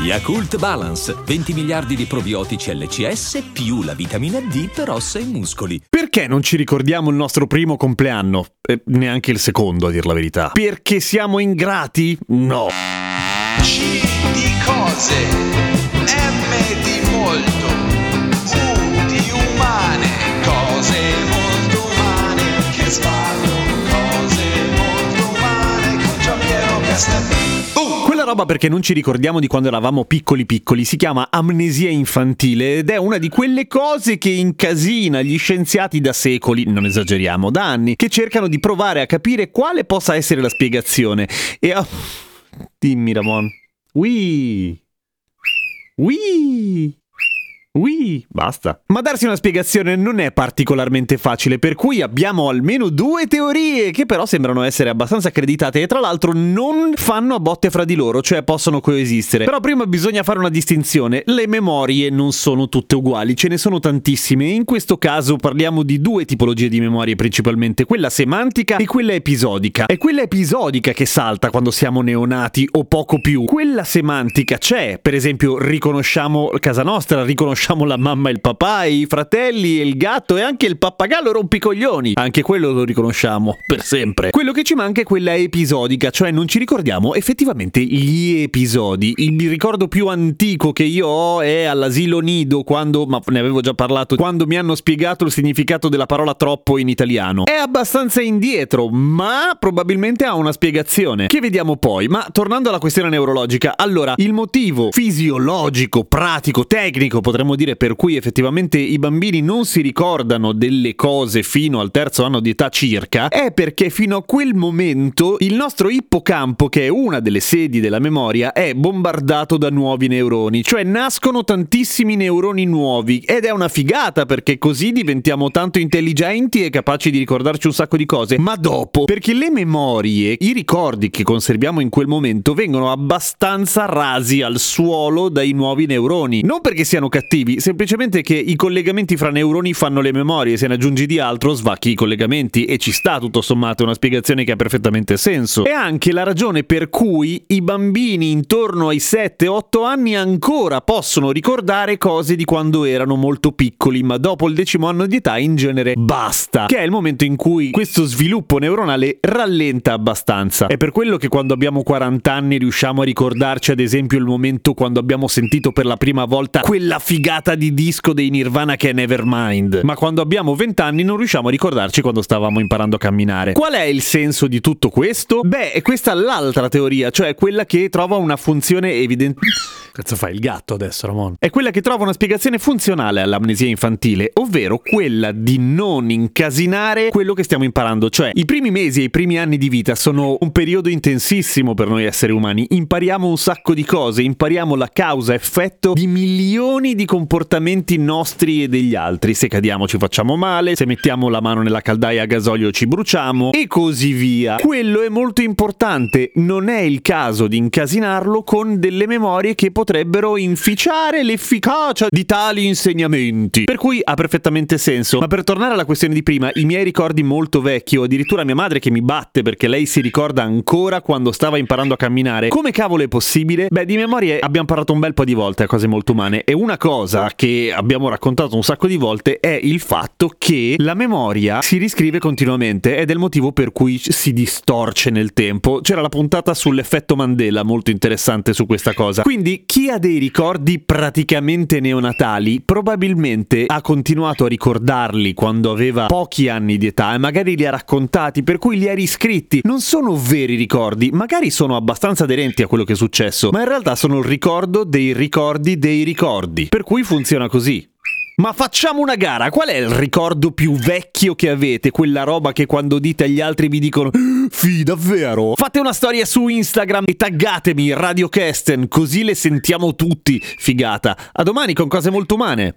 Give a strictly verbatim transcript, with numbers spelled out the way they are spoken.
Yakult Balance, venti miliardi di probiotici L C S più la vitamina D per ossa e muscoli. Perché non ci ricordiamo il nostro primo compleanno? E neanche il secondo, a dir la verità. Perché siamo ingrati? No. C di cose, M di molto, U di umane, cose molto umane che sbaglio, cose molto umane con Giampiero Castelli. Quella roba perché non ci ricordiamo di quando eravamo piccoli piccoli si chiama amnesia infantile ed è una di quelle cose che incasina gli scienziati da secoli, non esageriamo, da anni, che cercano di provare a capire quale possa essere la spiegazione. E a... dimmi Ramon. Ui. Ui. Ui, basta. Ma darsi una spiegazione non è particolarmente facile, per cui abbiamo almeno due teorie che però sembrano essere abbastanza accreditate e tra l'altro non fanno a botte fra di loro, cioè possono coesistere. Però prima bisogna fare una distinzione. Le memorie non sono tutte uguali, ce ne sono tantissime. In questo caso parliamo di due tipologie di memorie principalmente, quella semantica e quella episodica. È quella episodica che salta quando siamo neonati o poco più. Quella semantica c'è, per esempio riconosciamo casa nostra, riconosciamo la mamma e il papà, i fratelli e il gatto e anche il pappagallo rompicoglioni. Anche quello lo riconosciamo per sempre. Quello che ci manca è quella episodica, cioè non ci ricordiamo effettivamente gli episodi. Il ricordo più antico che io ho è all'asilo nido, quando, ma ne avevo già parlato, quando mi hanno spiegato il significato della parola troppo in italiano. È abbastanza indietro, ma probabilmente ha una spiegazione, che vediamo poi. Ma tornando alla questione neurologica, allora, il motivo fisiologico, pratico, tecnico, potremmo dire, per cui effettivamente i bambini non si ricordano delle cose fino al terzo anno di età circa, è perché fino a quel momento il nostro ippocampo, che è una delle sedi della memoria, è bombardato da nuovi neuroni, cioè nascono tantissimi neuroni nuovi ed è una figata perché così diventiamo tanto intelligenti e capaci di ricordarci un sacco di cose, ma dopo, perché le memorie, i ricordi che conserviamo in quel momento vengono abbastanza rasi al suolo dai nuovi neuroni, non perché siano cattivi, semplicemente che i collegamenti fra neuroni fanno le memorie, se ne aggiungi di altro svacchi i collegamenti e ci sta, tutto sommato, una spiegazione che ha perfettamente senso. È anche la ragione per cui i bambini intorno ai sette otto anni ancora possono ricordare cose di quando erano molto piccoli, ma dopo il decimo anno di età in genere basta, che è il momento in cui questo sviluppo neuronale rallenta abbastanza. È per quello che quando abbiamo quaranta anni riusciamo a ricordarci ad esempio il momento quando abbiamo sentito per la prima volta quella figata di disco dei Nirvana che è Nevermind, ma quando abbiamo venti anni non riusciamo a ricordarci quando stavamo imparando a camminare. Qual è il senso di tutto questo? Beh, è questa l'altra teoria, cioè quella che trova una funzione evidente. Cazzo fai il gatto adesso, Ramon? È quella che trova una spiegazione funzionale all'amnesia infantile, ovvero quella di non incasinare quello che stiamo imparando, cioè i primi mesi e i primi anni di vita sono un periodo intensissimo per noi esseri umani, impariamo un sacco di cose, impariamo la causa-effetto di milioni di comportamenti comportamenti nostri e degli altri. Se cadiamo ci facciamo male, se mettiamo la mano nella caldaia a gasolio ci bruciamo e così via. Quello è molto importante, non è il caso di incasinarlo con delle memorie che potrebbero inficiare l'efficacia di tali insegnamenti. Per cui ha perfettamente senso. Ma per tornare alla questione di prima, i miei ricordi molto vecchi, o addirittura mia madre che mi batte perché lei si ricorda ancora quando stava imparando a camminare. Come cavolo è possibile? Beh, di memorie abbiamo parlato un bel po' di volte, a cose molto umane, e una cosa che abbiamo raccontato un sacco di volte è il fatto che la memoria si riscrive continuamente ed è il motivo per cui si distorce nel tempo. C'era la puntata sull'effetto Mandela molto interessante su questa cosa. Quindi chi ha dei ricordi praticamente neonatali probabilmente ha continuato a ricordarli quando aveva pochi anni di età e magari li ha raccontati, per cui li ha riscritti. Non sono veri ricordi, magari sono abbastanza aderenti a quello che è successo, ma in realtà sono il ricordo dei ricordi dei ricordi, per cui funziona così. Ma facciamo una gara, qual è il ricordo più vecchio che avete? Quella roba che quando dite agli altri vi dicono "Sì, davvero?" Fate una storia su Instagram e taggatemi Radio Kesten, così le sentiamo tutti. Figata. A domani con cose molto umane.